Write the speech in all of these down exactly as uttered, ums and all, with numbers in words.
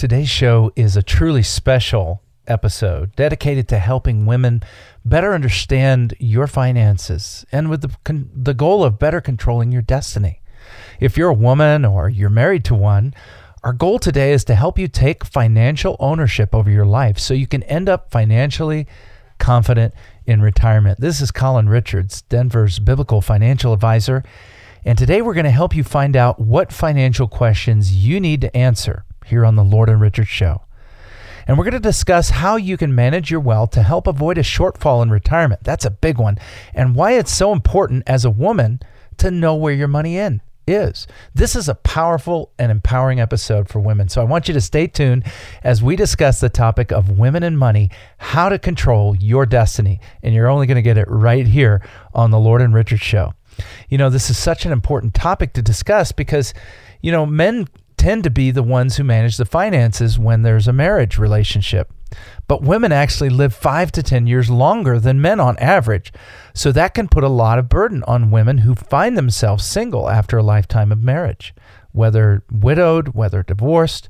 Today's show is a truly special episode dedicated to helping women better understand your finances and with the, con- the goal of better controlling your destiny. If you're a woman or you're married to one, our goal today is to help you take financial ownership over your life so you can end up financially confident in retirement. This is Colin Richards, Denver's biblical financial advisor, and today we're going to help you find out what financial questions you need to answer here on the Lord and Richards Show. And we're going to discuss how you can manage your wealth to help avoid a shortfall in retirement. That's a big one. And why it's so important as a woman to know where your money in is. This is a powerful and empowering episode for women. So I want you to stay tuned as we discuss the topic of women and money, how to control your destiny. And you're only going to get it right here on the Lord and Richards Show. You know, this is such an important topic to discuss because, you know, men tend to be the ones who manage the finances when there's a marriage relationship. But women actually live five to ten years longer than men on average. So that can put a lot of burden on women who find themselves single after a lifetime of marriage, whether widowed, whether divorced,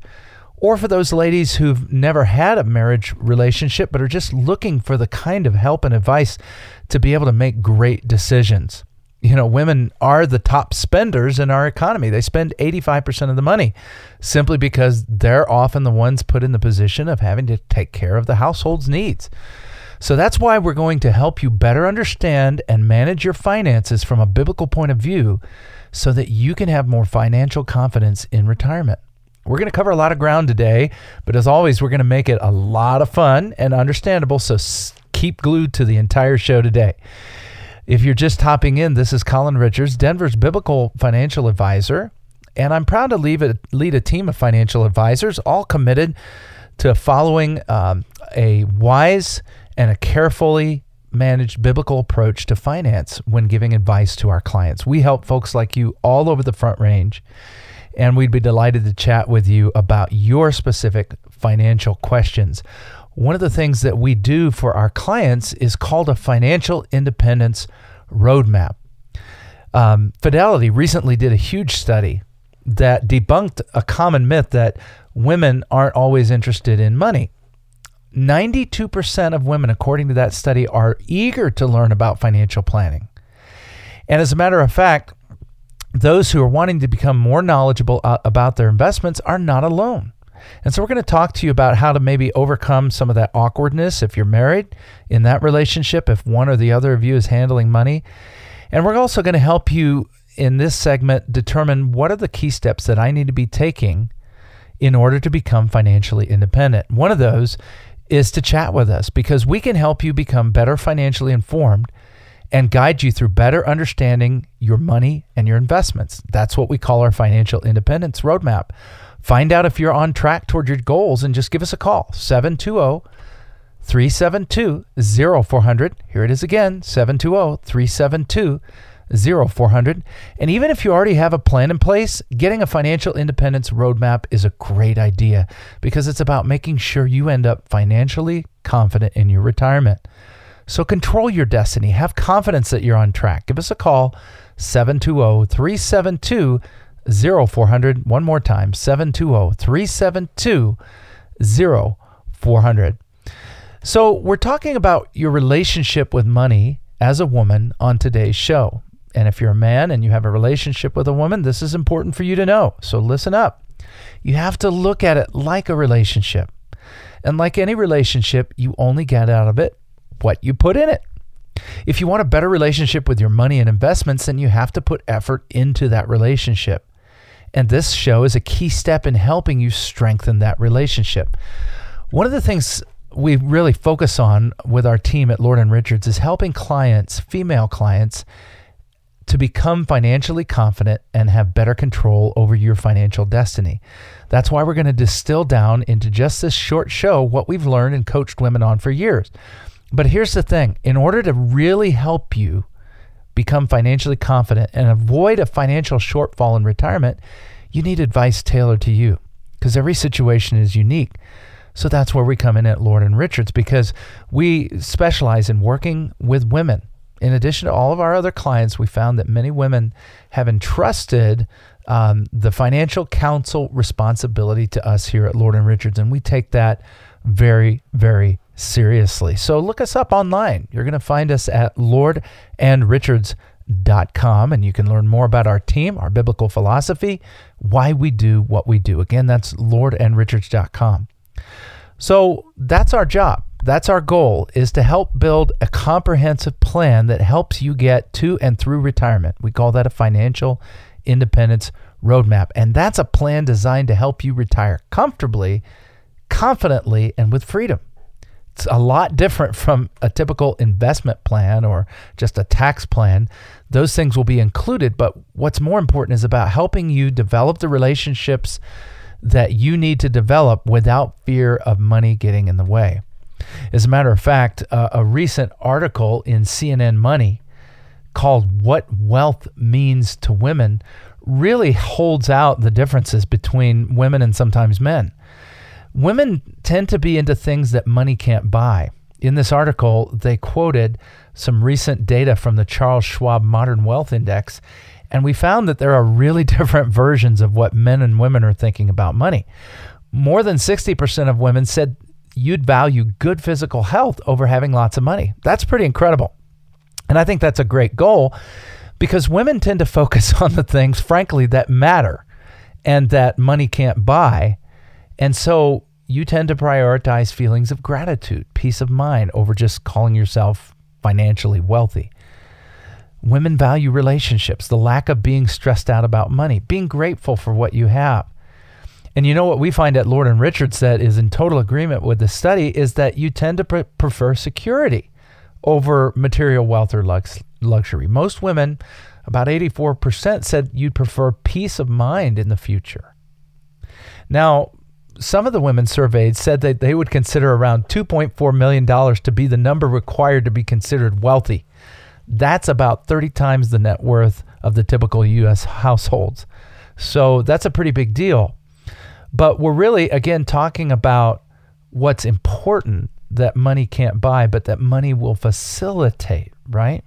or for those ladies who've never had a marriage relationship but are just looking for the kind of help and advice to be able to make great decisions. You know, women are the top spenders in our economy. They spend eighty-five percent of the money simply because they're often the ones put in the position of having to take care of the household's needs. So that's why we're going to help you better understand and manage your finances from a biblical point of view so that you can have more financial confidence in retirement. We're going to cover a lot of ground today, but as always, we're going to make it a lot of fun and understandable. So keep glued to the entire show today. If you're just hopping in, this is Colin Richards, Denver's biblical financial advisor, and I'm proud to leave a, lead a team of financial advisors, all committed to following um, a wise and a carefully managed biblical approach to finance when giving advice to our clients. We help folks like you all over the Front Range, and we'd be delighted to chat with you about your specific financial questions. One of the things that we do for our clients is called a financial independence roadmap. Um, Fidelity recently did a huge study that debunked a common myth that women aren't always interested in money. ninety-two percent of women, according to that study, are eager to learn about financial planning. And as a matter of fact, those who are wanting to become more knowledgeable about their investments are not alone. And so we're going to talk to you about how to maybe overcome some of that awkwardness if you're married in that relationship, if one or the other of you is handling money. And we're also going to help you in this segment determine what are the key steps that I need to be taking in order to become financially independent. One of those is to chat with us because we can help you become better financially informed and guide you through better understanding your money and your investments. That's what we call our financial independence roadmap. Find out if you're on track toward your goals and just give us a call, seven two zero, three seven two, zero four zero zero. Here it is again, seven two zero, three seven two, zero four zero zero. And even if you already have a plan in place, getting a financial independence roadmap is a great idea because it's about making sure you end up financially confident in your retirement. So control your destiny. Have confidence that you're on track. Give us a call, seven two zero, three seven two, zero four zero zero. One more time, seven two zero, three seven two, zero four zero zero. So we're talking about your relationship with money as a woman on today's show. And if you're a man and you have a relationship with a woman, this is important for you to know. So listen up. You have to look at it like a relationship. And like any relationship, you only get out of it what you put in it. If you want a better relationship with your money and investments, then you have to put effort into that relationship. And this show is a key step in helping you strengthen that relationship. One of the things we really focus on with our team at Lord and Richards is helping clients, female clients, to become financially confident and have better control over your financial destiny. That's why we're going to distill down into just this short show what we've learned and coached women on for years. But here's the thing, in order to really help you become financially confident and avoid a financial shortfall in retirement, you need advice tailored to you because every situation is unique. So that's where we come in at Lord and Richards because we specialize in working with women. In addition to all of our other clients, we found that many women have entrusted um, the financial counsel responsibility to us here at Lord and Richards, and we take that very, very seriously. So look us up online. You're going to find us at lord and richards dot com, and you can learn more about our team, our biblical philosophy, why we do what we do. Again, that's lord and richards dot com. So that's our job. That's our goal, is to help build a comprehensive plan that helps you get to and through retirement. We call that a financial independence roadmap. And that's a plan designed to help you retire comfortably, confidently, and with freedom. It's a lot different from a typical investment plan or just a tax plan. Those things will be included, but what's more important is about helping you develop the relationships that you need to develop without fear of money getting in the way. As a matter of fact, uh, a recent article in C N N Money called "What Wealth Means to Women" really holds out the differences between women and sometimes men. Women tend to be into things that money can't buy. In this article, they quoted some recent data from the Charles Schwab Modern Wealth Index, and we found that there are really different versions of what men and women are thinking about money. More than sixty percent of women said you'd value good physical health over having lots of money. That's pretty incredible. And I think that's a great goal, because women tend to focus on the things, frankly, that matter and that money can't buy. And so you tend to prioritize feelings of gratitude, peace of mind, over just calling yourself financially wealthy. Women value relationships, the lack of being stressed out about money, being grateful for what you have. And you know what we find at Lord and Richards that is in total agreement with the study is that you tend to pre- prefer security over material wealth or lux- luxury. Most women, about eighty-four percent, said you'd prefer peace of mind in the future. Now, some of the women surveyed said that they would consider around two point four million dollars to be the number required to be considered wealthy. That's about thirty times the net worth of the typical U S households. So that's a pretty big deal. But we're really, again, talking about what's important that money can't buy, but that money will facilitate, right?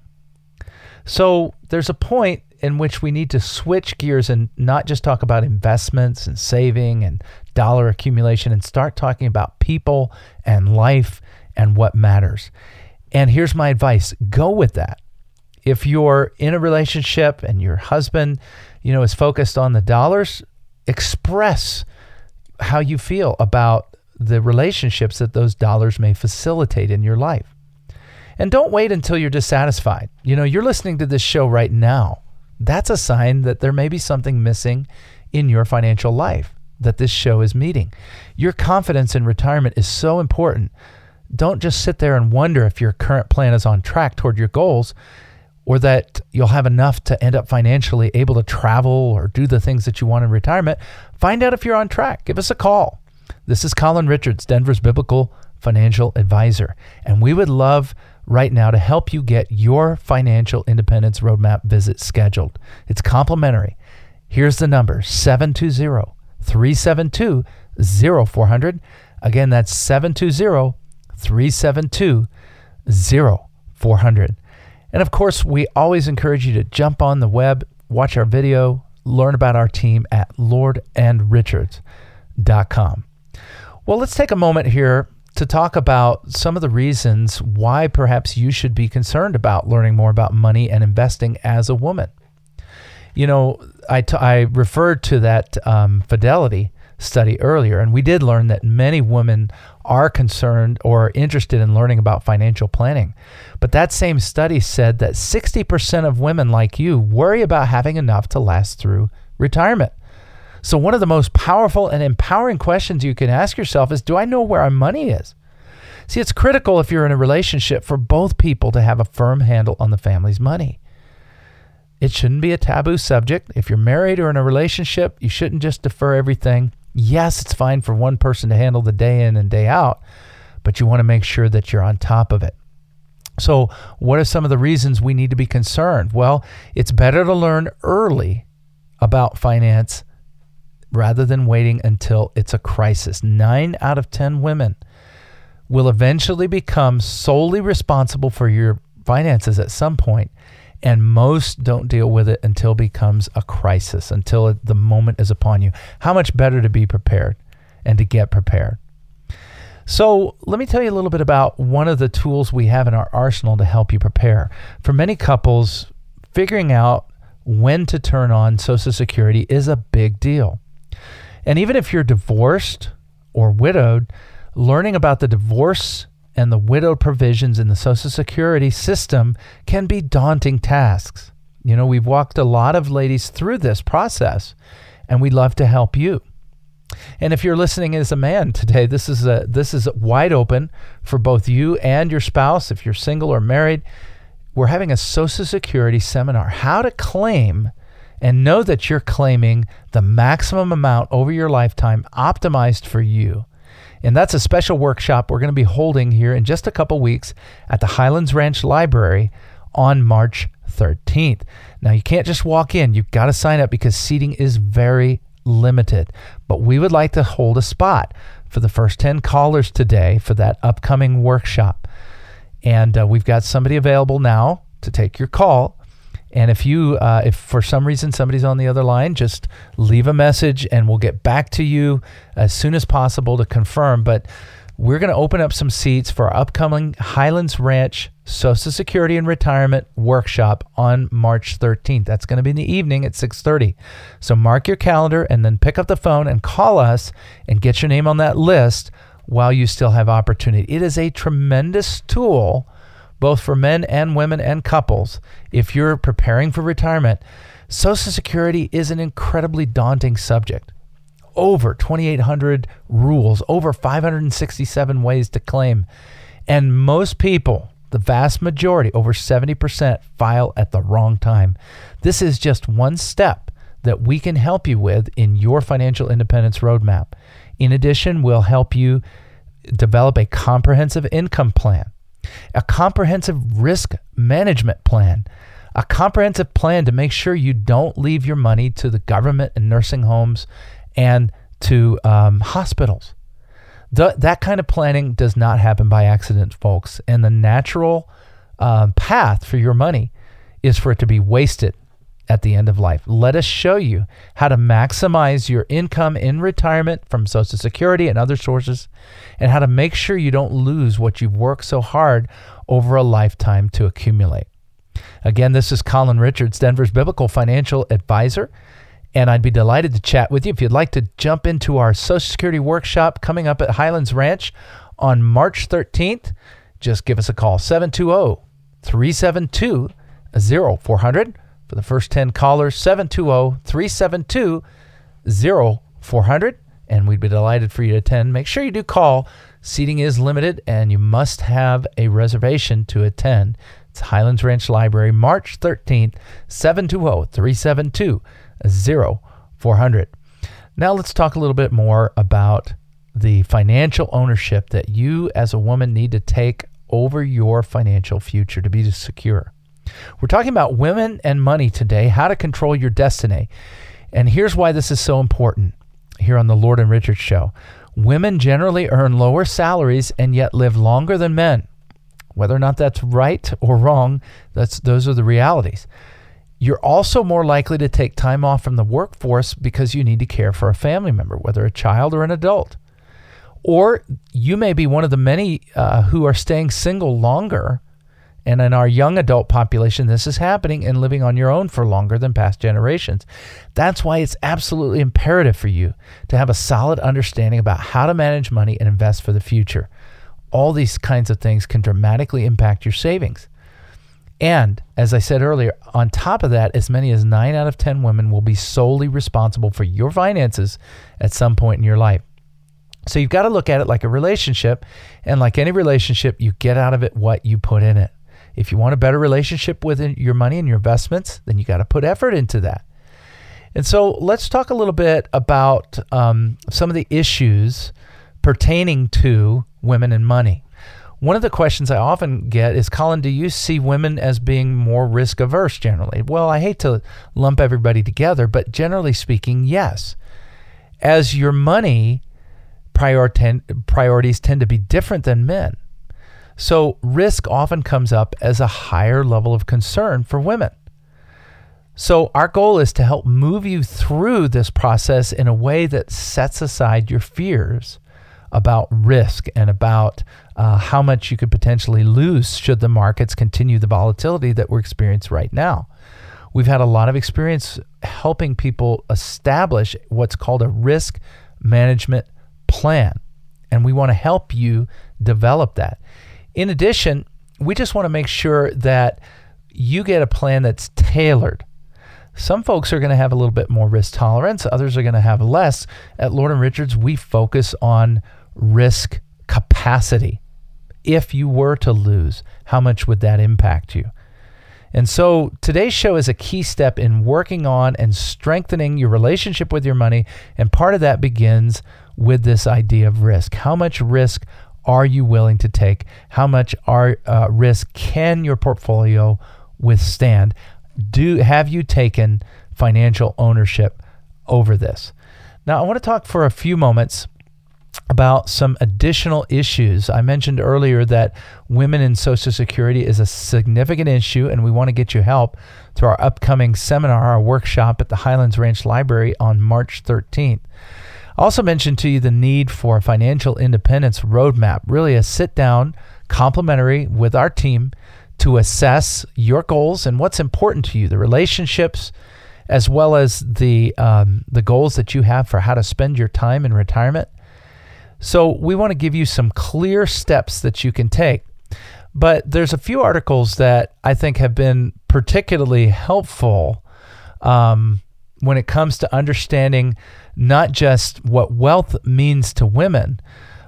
So there's a point in which we need to switch gears and not just talk about investments and saving and dollar accumulation, and start talking about people and life and what matters. And here's my advice. Go with that. If you're in a relationship and your husband, you know, is focused on the dollars, express how you feel about the relationships that those dollars may facilitate in your life. And don't wait until you're dissatisfied. You know, you're listening to this show right now. That's a sign that there may be something missing in your financial life that this show is meeting. Your confidence in retirement is so important. Don't just sit there and wonder if your current plan is on track toward your goals, or that you'll have enough to end up financially able to travel or do the things that you want in retirement. Find out if you're on track. Give us a call. This is Colin Richards, Denver's Biblical Financial Advisor, and we would love right now to help you get your financial independence roadmap visit scheduled. It's complimentary. Here's the number, seven two zero, three seven two, zero four zero zero. Again, that's seven two zero, three seven two, zero four zero zero. And of course, we always encourage you to jump on the web, watch our video, learn about our team at lord and richards dot com. Well, let's take a moment here to talk about some of the reasons why perhaps you should be concerned about learning more about money and investing as a woman. You know, I, t- I referred to that um, Fidelity study earlier, and we did learn that many women are concerned or interested in learning about financial planning. But that same study said that sixty percent of women like you worry about having enough to last through retirement. So one of the most powerful and empowering questions you can ask yourself is, do I know where our money is? See, it's critical if you're in a relationship for both people to have a firm handle on the family's money. It shouldn't be a taboo subject. If you're married or in a relationship, you shouldn't just defer everything. Yes, it's fine for one person to handle the day in and day out, but you want to make sure that you're on top of it. So what are some of the reasons we need to be concerned? Well, it's better to learn early about finance rather than waiting until it's a crisis. Nine out of ten women will eventually become solely responsible for your finances at some point, And most don't deal with it until it becomes a crisis, until it, the moment is upon you. How much better to be prepared and to get prepared. So let me tell you a little bit about one of the tools we have in our arsenal to help you prepare. For many couples, figuring out when to turn on Social Security is a big deal. And even if you're divorced or widowed, learning about the divorce and the widow provisions in the Social Security system can be daunting tasks. You know, we've walked a lot of ladies through this process, and we'd love to help you. And if you're listening as a man today, this is a this is wide open for both you and your spouse. If you're single or married, we're having a Social Security seminar, how to claim and know that you're claiming the maximum amount over your lifetime optimized for you. And that's a special workshop we're going to be holding here in just a couple weeks at the Highlands Ranch Library on March thirteenth. Now, you can't just walk in. You've got to sign up because seating is very limited. But we would like to hold a spot for the first ten callers today for that upcoming workshop. And uh, we've got somebody available now to take your call. And if you, uh, if for some reason somebody's on the other line, just leave a message and we'll get back to you as soon as possible to confirm. But we're going to open up some seats for our upcoming Highlands Ranch Social Security and Retirement Workshop on March thirteenth. That's going to be in the evening at six thirty. So mark your calendar and then pick up the phone and call us and get your name on that list while you still have opportunity. It is a tremendous tool both for men and women and couples. If you're preparing for retirement, Social Security is an incredibly daunting subject. Over twenty-eight hundred rules, over five hundred sixty-seven ways to claim. And most people, the vast majority, over seventy percent, file at the wrong time. This is just one step that we can help you with in your financial independence roadmap. In addition, we'll help you develop a comprehensive income plan, a comprehensive risk management plan, a comprehensive plan to make sure you don't leave your money to the government and nursing homes and to um, hospitals. Th- that kind of planning does not happen by accident, folks. And the natural um, path for your money is for it to be wasted at the end of life. Let us show you how to maximize your income in retirement from Social Security and other sources, and how to make sure you don't lose what you've worked so hard over a lifetime to accumulate. Again, this is Colin Richards, Denver's Biblical Financial Advisor, and I'd be delighted to chat with you. If you'd like to jump into our Social Security workshop coming up at Highlands Ranch on March thirteenth, just give us a call, seven two zero, three seven two, zero four zero zero. For the first ten callers, seven two zero, three seven two, zero four zero zero, and we'd be delighted for you to attend. Make sure you do call. Seating is limited, and you must have a reservation to attend. It's Highlands Ranch Library, March thirteenth, seven two zero, three seven two, zero four zero zero. Now let's talk a little bit more about the financial ownership that you as a woman need to take over your financial future to be secure. We're talking about women and money today, how to control your destiny. And here's why this is so important here on the Lord and Richards Show. Women generally earn lower salaries and yet live longer than men. Whether or not that's right or wrong, that's those are the realities. You're also more likely to take time off from the workforce because you need to care for a family member, whether a child or an adult. Or you may be one of the many uh, who are staying single longer. And in our young adult population, this is happening and living on your own for longer than past generations. That's why it's absolutely imperative for you to have a solid understanding about how to manage money and invest for the future. All these kinds of things can dramatically impact your savings. And as I said earlier, on top of that, as many as nine out of ten women will be solely responsible for your finances at some point in your life. So you've got to look at it like a relationship. And like any relationship, you get out of it what you put in it. If you want a better relationship with your money and your investments, then you got to put effort into that. And so let's talk a little bit about um, some of the issues pertaining to women and money. One of the questions I often get is, Colin, do you see women as being more risk averse generally? Well, I hate to lump everybody together, but generally speaking, yes. As your money priorities tend to be different than men, So risk often comes up as a higher level of concern for women. So our goal is to help move you through this process in a way that sets aside your fears about risk and about uh, how much you could potentially lose should the markets continue the volatility that we're experiencing right now. We've had a lot of experience helping people establish what's called a risk management plan, and we want to help you develop that. In addition, we just want to make sure that you get a plan that's tailored. Some folks are going to have a little bit more risk tolerance. Others are going to have less. At Lord and Richards, we focus on risk capacity. If you were to lose, how much would that impact you? And so today's show is a key step in working on and strengthening your relationship with your money. And part of that begins with this idea of risk. How much risk are you willing to take? How much are, uh, risk can your portfolio withstand? Do have you taken financial ownership over this? Now, I want to talk for a few moments about some additional issues. I mentioned earlier that women in Social Security is a significant issue, and we want to get you help through our upcoming seminar, our workshop at the Highlands Ranch Library on March thirteenth. I also mentioned to you the need for a financial independence roadmap, really a sit-down complimentary with our team to assess your goals and what's important to you, the relationships, as well as the um, the goals that you have for how to spend your time in retirement. So we want to give you some clear steps that you can take. But there's a few articles that I think have been particularly helpful um, when it comes to understanding not just what wealth means to women,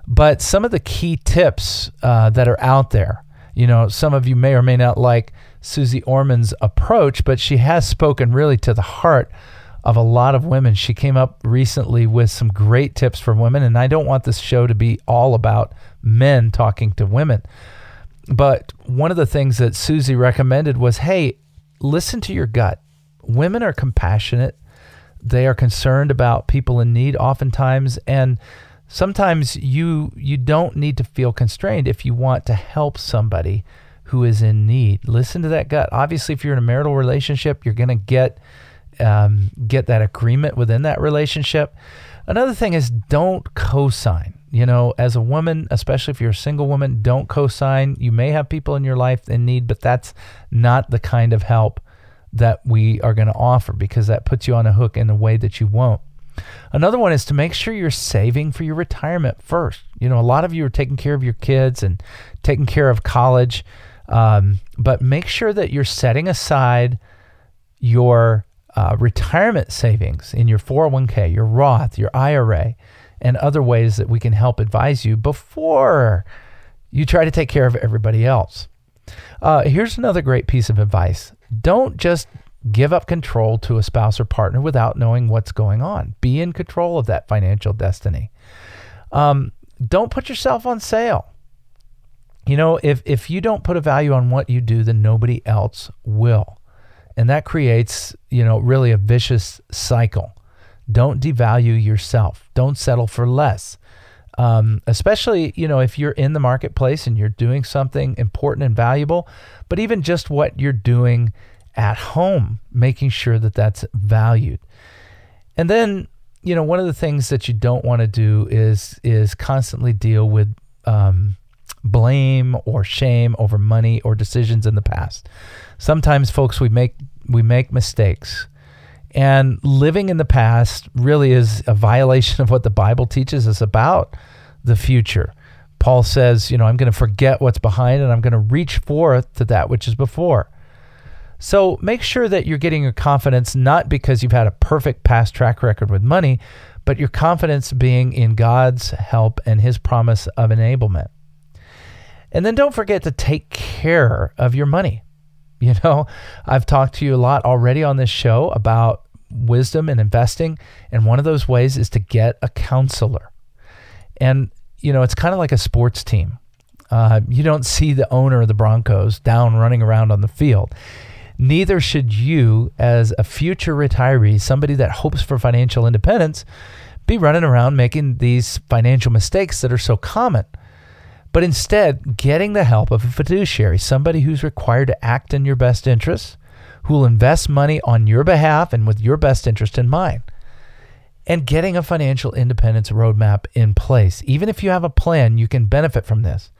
but some of the key tips uh, that are out there. You know, some of you may or may not like Suzie Orman's approach, but she has spoken really to the heart of a lot of women. She came up recently with some great tips for women, and I don't want this show to be all about men talking to women. But one of the things that Suzie recommended was, hey, listen to your gut. Women are compassionate. They are concerned about people in need oftentimes, and sometimes you you don't need to feel constrained if you want to help somebody who is in need. Listen to that gut. Obviously, if you're in a marital relationship, you're going to get um, get that agreement within that relationship. Another thing is don't co-sign. You know, as a woman, especially if you're a single woman, don't co-sign. You may have people in your life in need, but that's not the kind of help that we are going to offer because that puts you on a hook in a way that you won't. Another one is to make sure you're saving for your retirement first. You know, a lot of you are taking care of your kids and taking care of college, um, but make sure that you're setting aside your uh, retirement savings in your four oh one k, your Roth, your I R A, and other ways that we can help advise you before you try to take care of everybody else. Uh, here's another great piece of advice. Don't just give up control to a spouse or partner without knowing what's going on. Be in control of that financial destiny. Um, don't put yourself on sale. You know, if if you don't put a value on what you do, then nobody else will. And that creates, you know, really a vicious cycle. Don't devalue yourself. Don't settle for less. Um, especially, you know, if you're in the marketplace and you're doing something important and valuable, but even just what you're doing at home, making sure that that's valued. And then, you know, one of the things that you don't want to do is is constantly deal with um, blame or shame over money or decisions in the past. Sometimes, folks, we make we make mistakes, and living in the past really is a violation of what the Bible teaches us about the future. Paul says, you know, I'm going to forget what's behind and I'm going to reach forth to that which is before. So make sure that you're getting your confidence not because you've had a perfect past track record with money, but your confidence being in God's help and His promise of enablement. And then don't forget to take care of your money. You know, I've talked to you a lot already on this show about wisdom and investing, and one of those ways is to get a counselor. And, you know, it's kind of like a sports team. Uh, you don't see the owner of the Broncos down running around on the field. Neither should you, as a future retiree, somebody that hopes for financial independence, be running around making these financial mistakes that are so common. but instead getting the help of a fiduciary, somebody who's required to act in your best interest, who will invest money on your behalf and with your best interest in mind. And getting a financial independence roadmap in place. Even if you have a plan, you can benefit from this,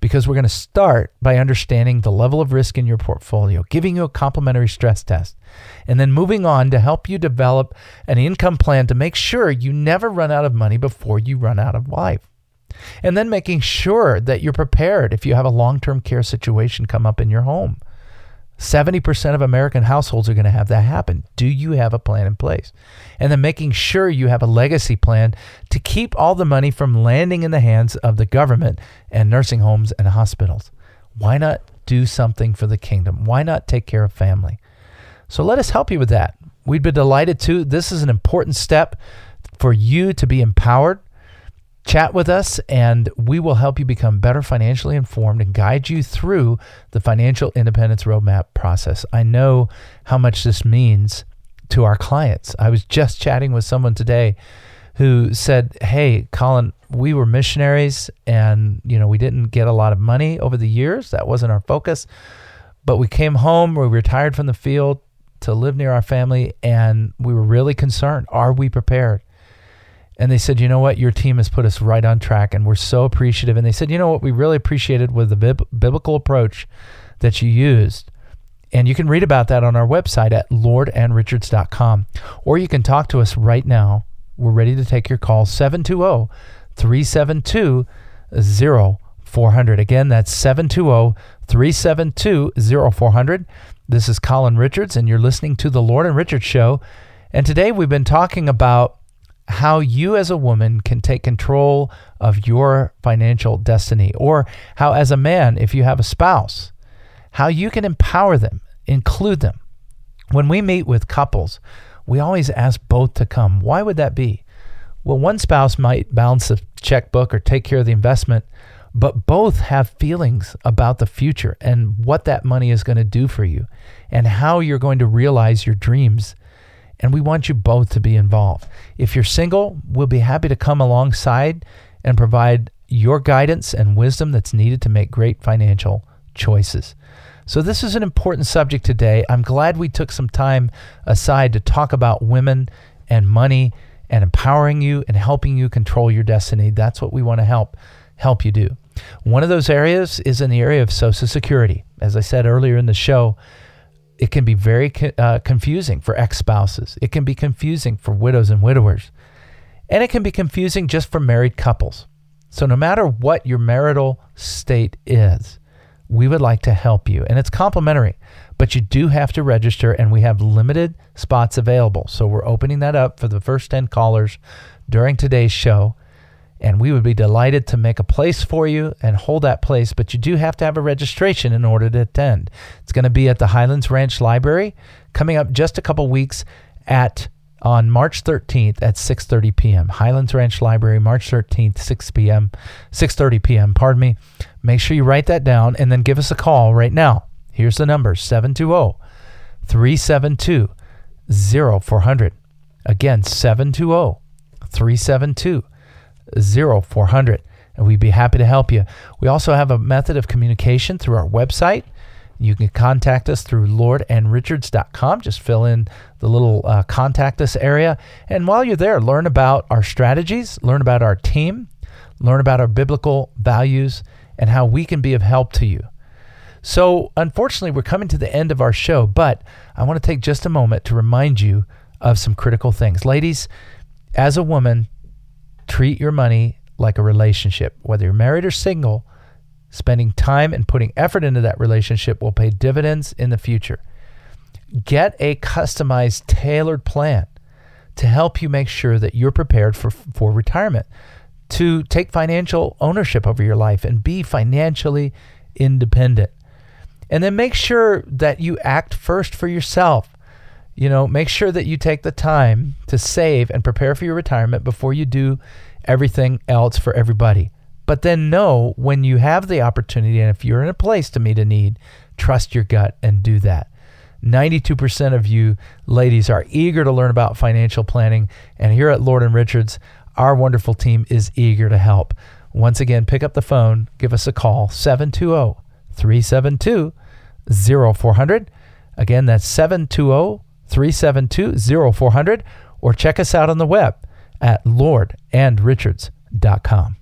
because we're going to start by understanding the level of risk in your portfolio, giving you a complimentary stress test, and then moving on to help you develop an income plan to make sure you never run out of money before you run out of life. And then making sure that you're prepared if you have a long-term care situation come up in your home. seventy percent of American households are going to have that happen. Do you have a plan in place? And then making sure you have a legacy plan to keep all the money from landing in the hands of the government and nursing homes and hospitals. Why not do something for the kingdom? Why not take care of family? So let us help you with that. We'd be delighted to. This is an important step for you to be empowered. Chat with us, and we will help you become better financially informed and guide you through the financial independence roadmap process. I know how much this means to our clients. I was just chatting with someone today who said, "Hey, Colin, we were missionaries, and you know we didn't get a lot of money over the years. That wasn't our focus. But we came home, we retired from the field to live near our family, and we were really concerned. Are we prepared?" And they said, "You know what? Your team has put us right on track, and we're so appreciative." And they said, "You know what? We really appreciated with the bib- biblical approach that you used." And you can read about that on our website at lord and richards dot com. Or you can talk to us right now. We're ready to take your call, seven two zero, three seven two, zero four zero zero. Again, that's seven two zero, three seven two, zero four zero zero. This is Colin Richards, and you're listening to The Lord and Richards Show. And today we've been talking about how you as a woman can take control of your financial destiny, or how as a man, if you have a spouse, how you can empower them, include them. When we meet with couples, we always ask both to come. Why would that be? Well, one spouse might balance the checkbook or take care of the investment, but both have feelings about the future and what that money is going to do for you and how you're going to realize your dreams. And we want you both to be involved. If you're single, we'll be happy to come alongside and provide your guidance and wisdom that's needed to make great financial choices. So this is an important subject today. I'm glad we took some time aside to talk about women and money and empowering you and helping you control your destiny. That's what we want to help help you do. One of those areas is in the area of Social Security. As I said earlier in the show, it can be very uh, confusing for ex-spouses. It can be confusing for widows and widowers. And it can be confusing just for married couples. So no matter what your marital state is, we would like to help you. And it's complimentary, but you do have to register, and we have limited spots available. So we're opening that up for the first ten callers during today's show. And we would be delighted to make a place for you and hold that place, but you do have to have a registration in order to attend. It's going to be at the Highlands Ranch Library, coming up just a couple weeks at on March thirteenth at six thirty p.m. Highlands Ranch Library, March thirteenth, six p.m., six thirty p.m., pardon me. Make sure you write that down and then give us a call right now. Here's the number, seven two zero, three seven two, zero four zero zero. Again, seven two zero, three seven two, zero four zero zero. zero four zero zero, and we'd be happy to help you. We also have a method of communication through our website. You can contact us through lord and richards dot com. Just fill in the little uh, contact us area. And while you're there, learn about our strategies, learn about our team, learn about our biblical values, and how we can be of help to you. So unfortunately, we're coming to the end of our show, but I want to take just a moment to remind you of some critical things. Ladies, as a woman, treat your money like a relationship. Whether you're married or single, spending time and putting effort into that relationship will pay dividends in the future. Get a customized, tailored plan to help you make sure that you're prepared for, for retirement, to take financial ownership over your life and be financially independent. And then make sure that you act first for yourself. You know, make sure that you take the time to save and prepare for your retirement before you do everything else for everybody. But then know when you have the opportunity, and if you're in a place to meet a need, trust your gut and do that. ninety-two percent of you ladies are eager to learn about financial planning. And here at Lord and Richards, Our wonderful team is eager to help. Once again, pick up the phone, give us a call, seven two zero, three seven two, zero four zero zero. Again, that's seven two zero, three seven two, zero four zero zero, or check us out on the web at lord and richards dot com.